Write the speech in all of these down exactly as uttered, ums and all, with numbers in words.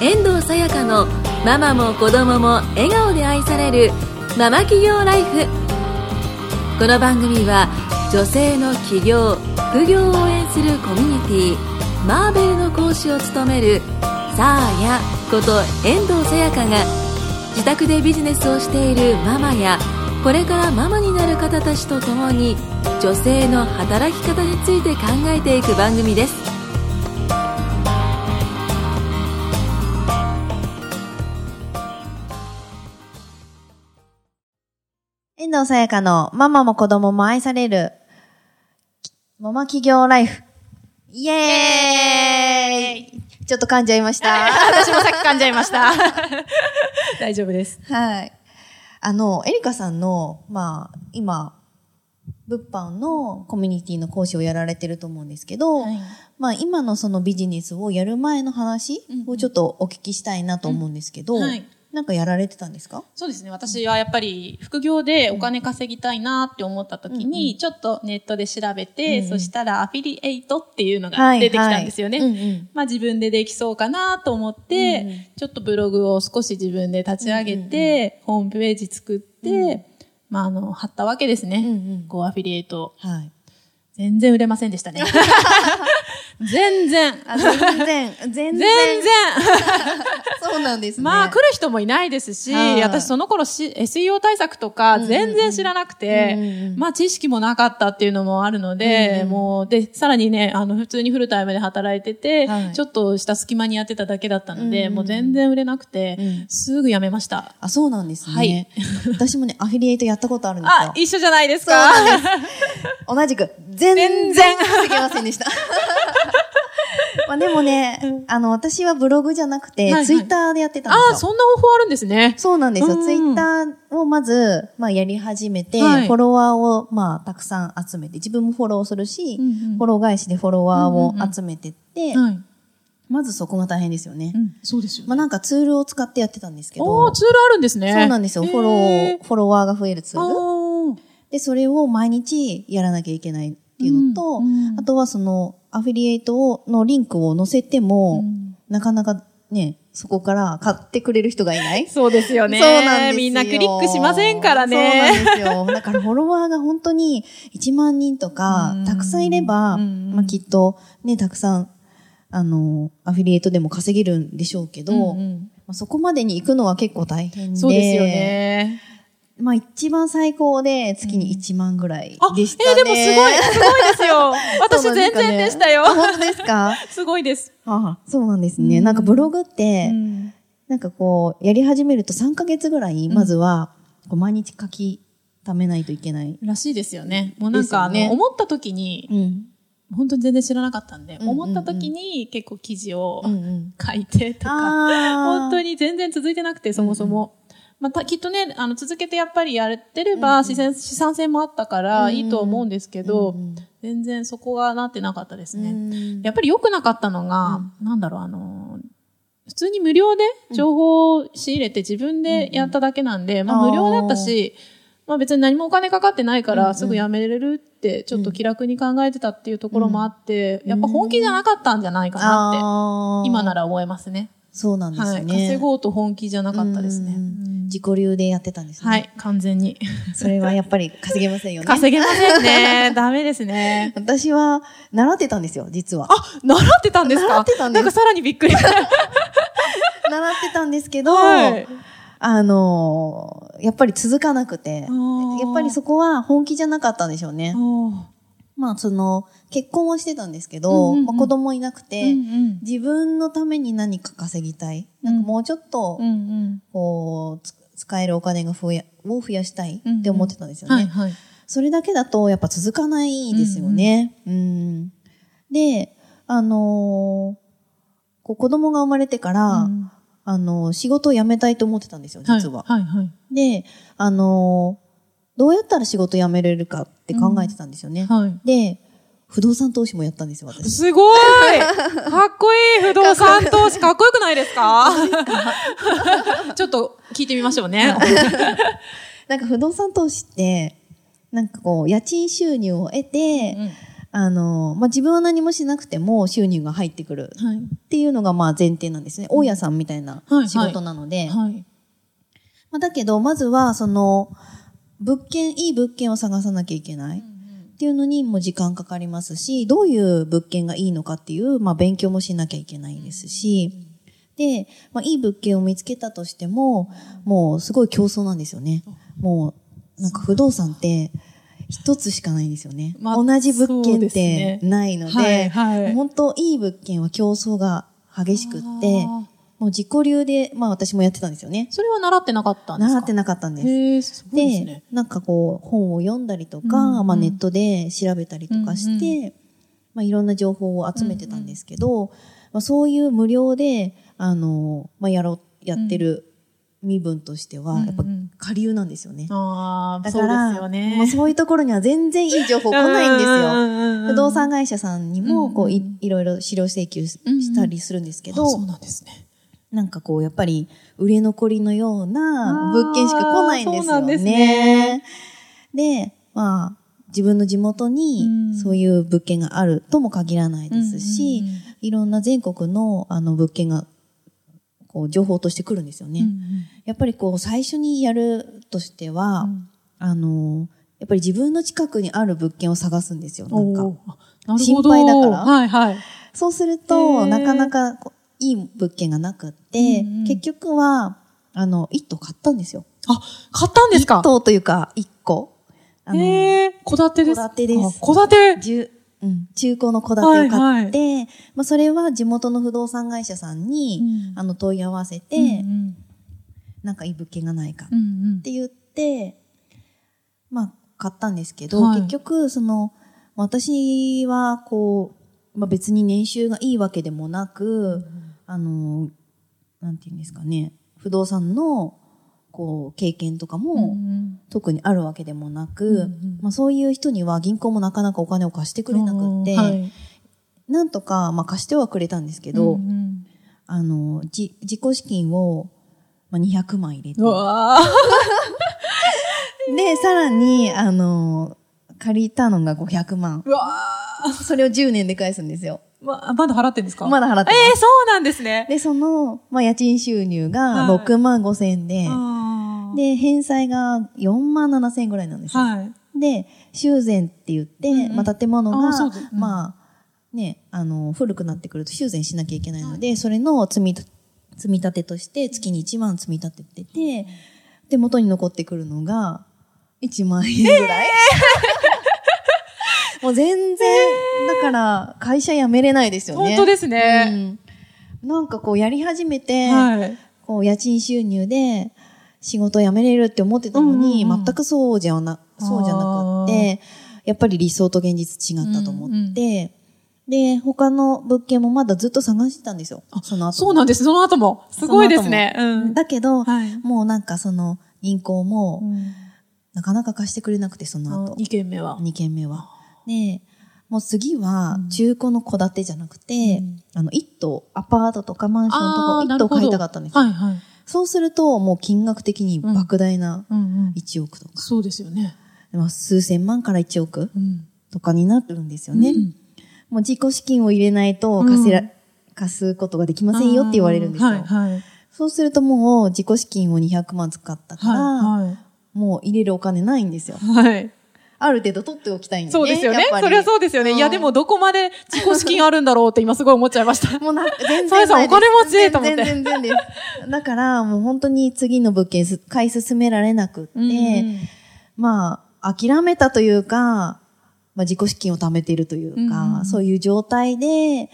遠藤さやかのママも子供も笑顔で愛されるママ企業ライフ。この番組は女性の起業・副業を応援するコミュニティマーベルの講師を務めるさあやこと遠藤さやかが自宅でビジネスをしているママやこれからママになる方たちと共に女性の働き方について考えていく番組です。遠藤さやかのママも子供も愛されるママ企業ライフ。イエーイ。ちょっと噛んじゃいました。私もさっき噛んじゃいました。大丈夫です。はい。あの、エリカさんの、まあ、今、物販のコミュニティの講師をやられてると思うんですけど、はい、まあ、今のそのビジネスをやる前の話をちょっとお聞きしたいなと思うんですけど、うんうん、はい、なんかやられてたんですか？そうですね。私はやっぱり副業でお金稼ぎたいなって思った時に、ちょっとネットで調べて、うんうん、そしたらアフィリエイトっていうのが出てきたんですよね。はいはい、うんうん、まあ自分でできそうかなと思って、うんうん、ちょっとブログを少し自分で立ち上げて、うんうんうん、ホームページ作って、うん、まああの、貼ったわけですね。うんうん、こうアフィリエイト。はい。全然売れませんでしたね。全然。あ、全然。全然。全然。そうなんですね。まあ来る人もいないですし、私その頃し エスイーオー 対策とか全然知らなくて、うんうんうん、まあ知識もなかったっていうのもあるので、うんうん、もう、で、さらにね、あの普通にフルタイムで働いてて、はい、ちょっとした隙間にやってただけだったので、うんうん、もう全然売れなくて、うん、すぐ辞めました。あ、そうなんですね。はい。私もね、アフィリエイトやったことあるんですよ。あ、一緒じゃないですか。そうなんです。同じく、全然稼げませんでした。まあでもね、うん、あの、私はブログじゃなくて、はいはい、ツイッターでやってたんですよ。ああ、そんな方法あるんですね。そうなんですよ。ツイッターをまず、まあやり始めて、はい、フォロワーをまあたくさん集めて、自分もフォローするし、うんうん、フォロー返しでフォロワーを集めてって、うんうんうん、まずそこが大変ですよね。うん、そうですよね。まあなんかツールを使ってやってたんですけど。おー、ツールあるんですね。そうなんですよ。フォロー、フォロワーが増えるツール。で、それを毎日やらなきゃいけないっていうのと、うんうん、あとはその、アフィリエイトのリンクを載せても、うん、なかなかね、そこから買ってくれる人がいない。そうですよね。そうなんですよ。みんなクリックしませんからね。そうなんですよ。だからフォロワーが本当にいちまんにんとか、たくさんいれば、まあきっとね、たくさん、あの、アフィリエイトでも稼げるんでしょうけど、うんうん、まあ、そこまでに行くのは結構大変で。そうですよね。まあ一番最高で月にいちまんぐらいでしたね。うん、あ、えー、でもすごい、すごいですよ。私全然でしたよ。ね、本当ですか？すごいです。ああ、そうなんですね。うん、なんかブログって、うん、なんかこう、やり始めるとさんかげつぐらい、まずは、こう毎日書き溜めないといけない、うん。らしいですよね。もうなんか、ね、あの、思った時に、うん本当に全然知らなかったんで、うんうんうん、思った時に結構記事を書いてとか、うんうん、本当に全然続いてなくて、そもそも。うんうんまた、きっとね、あの、続けてやっぱりやってれば、資産、資産性もあったから、いいと思うんですけど、うんうん、全然そこがなってなかったですね。うん、やっぱり良くなかったのが、うん、なんだろう、あの、普通に無料で情報を仕入れて自分でやっただけなんで、うんうん、まあ無料だったし、まあ別に何もお金かかってないから、すぐやめれるって、ちょっと気楽に考えてたっていうところもあって、やっぱ本気じゃなかったんじゃないかなって、今なら思えますね。そうなんですね、はい。稼ごうと本気じゃなかったですね。自己流でやってたんですね。はい、完全に。それはやっぱり稼げませんよね。稼げませんね。ダメですね。私は習ってたんですよ、実は。あ、習ってたんですか？習ってたんです。なんかさらにびっくり。習ってたんですけど、はい、あの、やっぱり続かなくて、やっぱりそこは本気じゃなかったんでしょうね。まあその結婚はしてたんですけど、うんうんまあ、子供いなくて、うんうん、自分のために何か稼ぎたい、うん、なんかもうちょっと、うんうん、こう使えるお金が増やを増やしたいって思ってたんですよね、うんうんはいはい、それだけだとやっぱ続かないですよね、うんうんうん、であのー、こう子供が生まれてから、うん、あのー、仕事を辞めたいと思ってたんですよ実は、はいはいはい、であのーどうやったら仕事辞めれるかって考えてたんですよね、うんはい、で不動産投資もやったんですよ私。すごいかっこいい不動産投資かっこよくないですか？ちょっと聞いてみましょうねなんか不動産投資ってなんかこう家賃収入を得て、うんうん、あの、まあ、自分は何もしなくても収入が入ってくるっていうのがまあ前提なんですね。大家さんみたいな仕事なので。はいはいはい、まあ、だけど、まずはその、物件、いい物件を探さなきゃいけないっていうのにも時間かかりますし、どういう物件がいいのかっていう、まあ、勉強もしなきゃいけないですし、で、まあ、いい物件を見つけたとしても、もうすごい競争なんですよね。もう、なんか不動産って、一つしかないんですよね。まあ、同じ物件ってないので、そうですね。はいはい、本当いい物件は競争が激しくって、もう自己流で、まあ私もやってたんですよね。それは習ってなかったんですか？習ってなかったんです。へー、すごいですね。で、なんかこう本を読んだりとか、うんうん、まあネットで調べたりとかして、うんうん、まあいろんな情報を集めてたんですけど、うんうん、まあそういう無料で、あの、まあやろ、やってる、うん身分としては、やっぱ、下流なんですよね。うんうん、あだから、そうですよね。もうそういうところには全然いい情報来ないんですよ。不動産会社さんにも、こう、うんうん、い、いろいろ資料請求したりするんですけど、うんうん、そうなんですね。なんかこう、やっぱり、売れ残りのような物件しか来ないんですよね。で, ねで、まあ、自分の地元に、そういう物件があるとも限らないですし、うんうんうん、いろんな全国の、あの、物件が、こう情報として来るんですよね、うんうん、やっぱりこう最初にやるとしては、うん、あのやっぱり自分の近くにある物件を探すんですよ。なんか心配だから、はいはい、そうするとなかなかいい物件がなくって、うんうん、結局はあの一棟買ったんですよ。あ、買ったんですか？一棟というか一個あの戸建てです。戸建てです。戸建て、うん、中古の戸建てを買って、はいはい、まあ、それは地元の不動産会社さんに、うん、あの問い合わせて、うんうん、なんかいい物件がないかって言って、うんうん、まあ買ったんですけど、はい、結局その私はこう、まあ、別に年収がいいわけでもなく、うん、あのなんていうんですかね、不動産のこう経験とかも特にあるわけでもなく、うんうん、まあ、そういう人には銀行もなかなかお金を貸してくれなくって、はい、なんとかまあ貸してはくれたんですけど、うんうん、あのじ自己資金をにひゃくまん入れて、うわでさらにあの借りたのがごひゃくまん、うわそれをじゅうねんで返すんですよ。ま、まだ払ってんですか？まだ払ってます。ええー、そうなんですね。で、その、まあ、家賃収入がろくまんごせんえんで、はい、で、返済がよんまんななせんえんぐらいなんですよ。はい、で、修繕って言って、うん、まあ、建物が、あうん、まあ、ね、あの、古くなってくると修繕しなきゃいけないので、はい、それの積み、積み立てとして月にいちまん積み立ててて、で、元に残ってくるのがいちまんえんぐらい。えーもう全然、だから会社辞めれないですよね。本当ですね。うん、なんかこうやり始めて、はい、こう家賃収入で仕事辞めれるって思ってたのに、うんうんうん、全くそうじゃな、そうじゃなくって、やっぱり理想と現実違ったと思って、うんうん、で、他の物件もまだずっと探してたんですよ。あ、その後も。そうなんです、その後も。すごいですね。うん、だけど、はい、もうなんかその銀行も、うん、なかなか貸してくれなくて、その後。にけんめは。にけんめは。で、もう次は中古の戸建てじゃなくて、うん、あの、一棟、アパートとかマンションとか一棟買いたかったんですよ。はいはい、そうすると、もう金額的に莫大ないちおくとか。うんうんうん、そうですよね。数千万からいちおくとかになるんですよね。うん、もう自己資金を入れないと貸せら、うん、貸すことができませんよって言われるんですよ。はいはい、そうするともう自己資金をにひゃくまん使ったから、はいはい、もう入れるお金ないんですよ。はいある程度取っておきたいんですね。そうですよね。それはそうですよね。いや、でもどこまで自己資金あるんだろうって今すごい思っちゃいました。もうな、全然ないです。さやさんお金持ちでと思って。全然全然です。だから、もう本当に次の物件買い進められなくって、うん、まあ、諦めたというか、まあ自己資金を貯めているというか、うん、そういう状態で、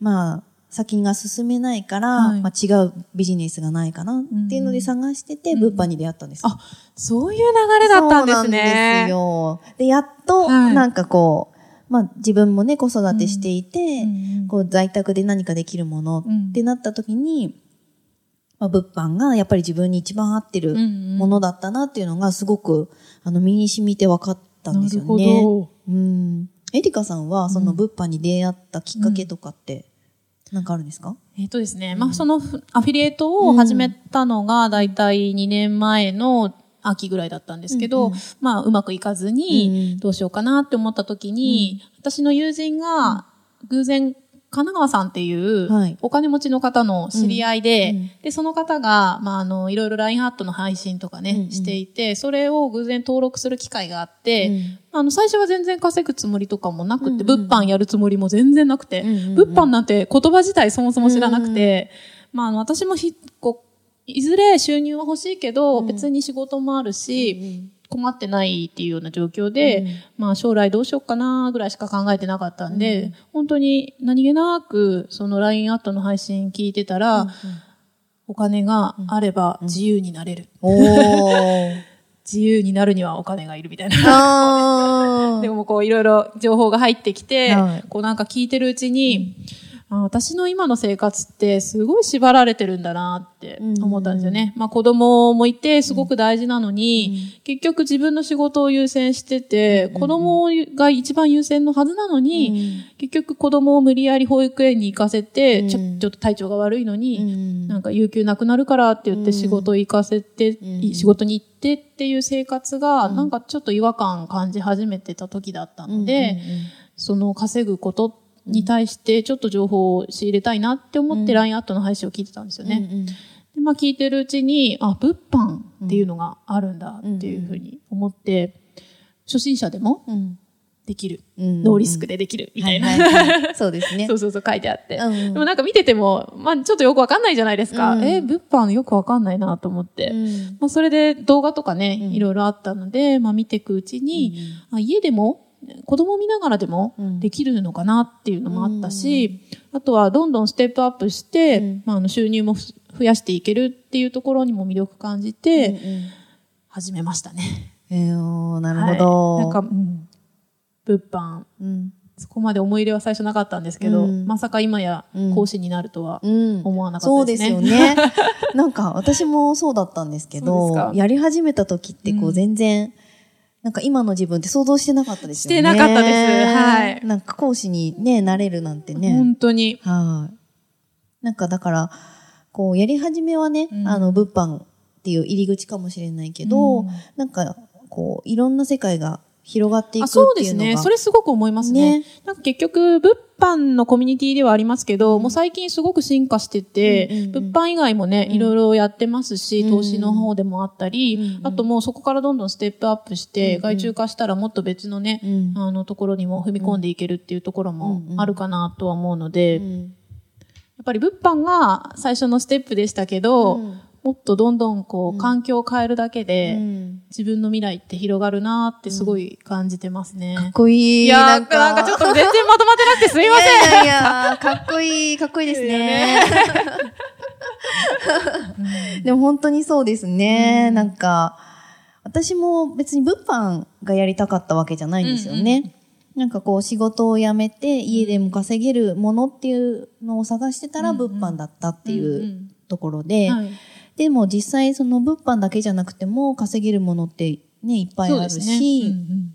まあ、先が進めないから、はい、まあ、違うビジネスがないかなっていうので探してて、うん、物販に出会ったんです、うん。あ、そういう流れだったんですね。そうなんですよ。で、やっと、なんかこう、はい、まあ、自分もね、子育てしていて、うん、こう、在宅で何かできるものってなった時に、うん、まあ、物販がやっぱり自分に一番合ってるものだったなっていうのが、すごく、あの、身に染みて分かったんですよね。なるほど。うん。エリカさんは、その物販に出会ったきっかけとかって、うん、なんかあるんですか？えっとですね、まあ、そのアフィリエイトを始めたのがだいたいにねんまえの秋ぐらいだったんですけど、うんうん、まあうまくいかずにどうしようかなって思った時に、うん、私の友人が偶然神奈川さんっていうお金持ちの方の知り合いで、はいうん、で、その方が、まあ、あの、いろいろ ライン アットの配信とかね、うん、していて、それを偶然登録する機会があって、うん、あの、最初は全然稼ぐつもりとかもなくて、うんうん、物販やるつもりも全然なくて、うんうんうん、物販なんて言葉自体そもそも知らなくて、うんうん、まあ、あの、私もひこういずれ収入は欲しいけど、うん、別に仕事もあるし、うんうん困ってないっていうような状況で、うん、まあ将来どうしようかなぐらいしか考えてなかったんで、うん、本当に何気なくその ライン アットの配信聞いてたら、うんうん、お金があれば自由になれる。うんうん、自由になるにはお金がいるみたいな。でもこういろいろ情報が入ってきて、はい、こうなんか聞いてるうちに、うん、私の今の生活ってすごい縛られてるんだなって思ったんですよね。うん、まあ子供もいてすごく大事なのに、うん、結局自分の仕事を優先してて、うん、子供が一番優先のはずなのに、うん、結局子供を無理やり保育園に行かせて、うん、ちょ、ちょっと体調が悪いのに、うん、なんか有給なくなるからって言って仕事行かせて、うん、仕事に行ってっていう生活が、うん、なんかちょっと違和感感じ始めてた時だったので、うん、その稼ぐことってに対してちょっと情報を仕入れたいなって思って ライン アットの配信を聞いてたんですよね。うんうん、でまあ聞いてるうちに、あ、物販っていうのがあるんだっていうふうに思って、うんうん、初心者でもできる、うんうん。ノーリスクでできるみたいな。はいはいはい、そうですね。そうそうそう書いてあって。うんうん、でもなんか見てても、まあちょっとよくわかんないじゃないですか。うん、えー、物販よくわかんないなと思って。うん、まあそれで動画とかね、いろいろあったので、まあ見ていくうちに、うん、あ家でも子供見ながらでもできるのかなっていうのもあったし、うん、あとはどんどんステップアップして、うんまあ、あの収入も増やしていけるっていうところにも魅力感じて始めましたね。うんうん、えー、なるほど。はい、なんか、うん、物販、うん、そこまで思い入れは最初なかったんですけど、うん、まさか今や講師になるとは思わなかったですね。うんうん、そうですよね。なんか私もそうだったんですけど、やり始めた時ってこう全然、うんなんか今の自分って想像してなかったですよね。してなかったです。はい。なんか講師にね、なれるなんてね。本当に。はい。なんかだから、こうやり始めはね、うん、あの物販っていう入り口かもしれないけど、うん、なんかこういろんな世界が広がっていくっていうのが。あ、そうですね。それすごく思いますね。ねなんか結局、物販のコミュニティではありますけど、うん、もう最近すごく進化してて、うんうんうん、物販以外もね、いろいろやってますし、うん、投資の方でもあったり、うんうん、あともうそこからどんどんステップアップして、うん、外注化したらもっと別のね、うん、あのところにも踏み込んでいけるっていうところもあるかなとは思うので、うんうん、やっぱり物販が最初のステップでしたけど、うんもっとどんどんこう環境を変えるだけで、うん、自分の未来って広がるなーってすごい感じてますね。かっこいい。いやーなんか、なんかちょっと全然まとまってなくてすいません。いやいやいや、かっこいい、かっこいいですね。でも本当にそうですね。うん、なんか私も別に物販がやりたかったわけじゃないんですよね。うんうんなんかこう仕事を辞めて家でも稼げるものっていうのを探してたら物販だったっていうところで、うんうんはい、でも実際その物販だけじゃなくても稼げるものってねいっぱいあるし、ねうん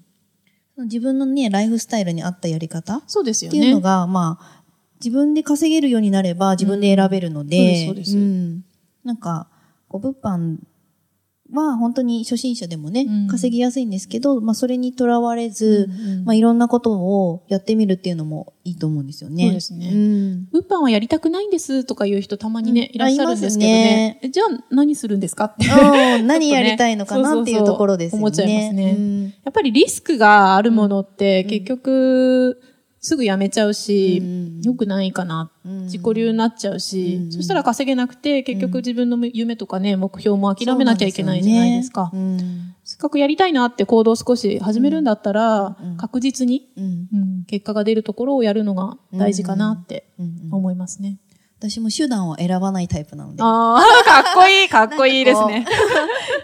うん、自分のねライフスタイルに合ったやり方っていうのが、ね、まあ自分で稼げるようになれば自分で選べるので、なんかこう物販は本当に初心者でもね、うん、稼ぎやすいんですけど、まあそれにとらわれず、うんうん、まあいろんなことをやってみるっていうのもいいと思うんですよね。そうですね。うん、物販はやりたくないんですとかいう人たまにね、うん、いらっしゃるんですけどね。ねじゃあ何するんですかって。何やりたいのかなっていうところですよね。そうそうそう思っちゃいますね、うん。やっぱりリスクがあるものって結局、うんすぐ辞めちゃうし、うん、良くないかな、うん、自己流になっちゃうし、うん、そしたら稼げなくて結局自分の夢とかね、うん、目標も諦めなきゃいけないじゃないですか。そうなんですよね。うん、せっかくやりたいなって行動を少し始めるんだったら、うん、確実に、うんうん、結果が出るところをやるのが大事かなって思いますね。うんうん、私も手段を選ばないタイプなので。ああ、かっこいい、かっこいいですね。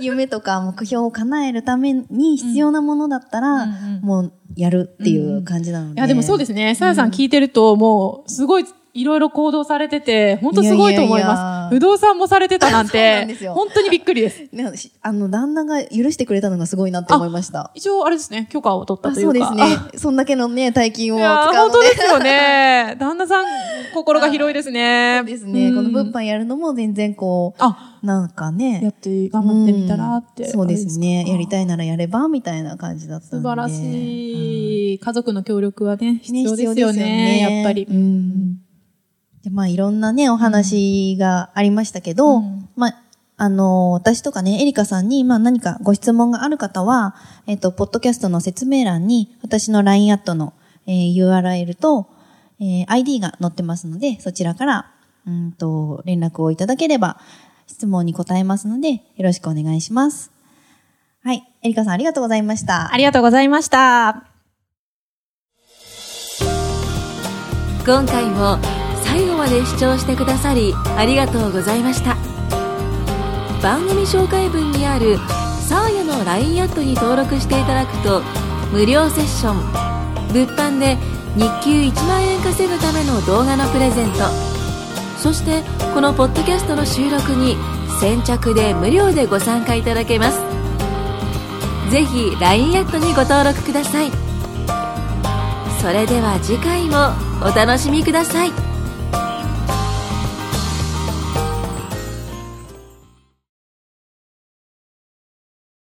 夢とか目標を叶えるために必要なものだったら、うんうんうん、もうやるっていう感じなので、うん、いやでもそうですね。さやさん聞いてるともうすごいいろいろ行動されてて本当すごいと思います。いやいやいや不動産もされてたなんて、ん本当にびっくりです。ね、あの、旦那が許してくれたのがすごいなって思いました。一応、あれですね、許可を取ったというか。そうですね。そんだけのね、大金を使うので。本当ですよね。旦那さん、心が広いですね。そうですね。この物販やるのも全然こう、あなんかね。やって、頑張ってみたらって。そうですね。やりたいならやれば、みたいな感じだったんで。素晴らしい。家族の協力はね、必要ですよね。必要ですよね。やっぱり。うんまあいろんなね、お話がありましたけど、うん、まあ、あの、私とかね、エリカさんに、まあ何かご質問がある方は、えっと、ポッドキャストの説明欄に、私の ライン アットの、えー、ユーアールエル と、えー、アイディー が載ってますので、そちらから、うんと、連絡をいただければ、質問に答えますので、よろしくお願いします。はい。エリカさんありがとうございました。ありがとうございました。今回も、最後まで視聴してくださりありがとうございました。番組紹介文にあるサーヤの ライン アットに登録していただくと無料セッション、物販で日給いちまんえん稼ぐための動画のプレゼント、そしてこのポッドキャストの収録に先着で無料でご参加いただけます。ぜひ ライン アットにご登録ください。それでは次回もお楽しみください。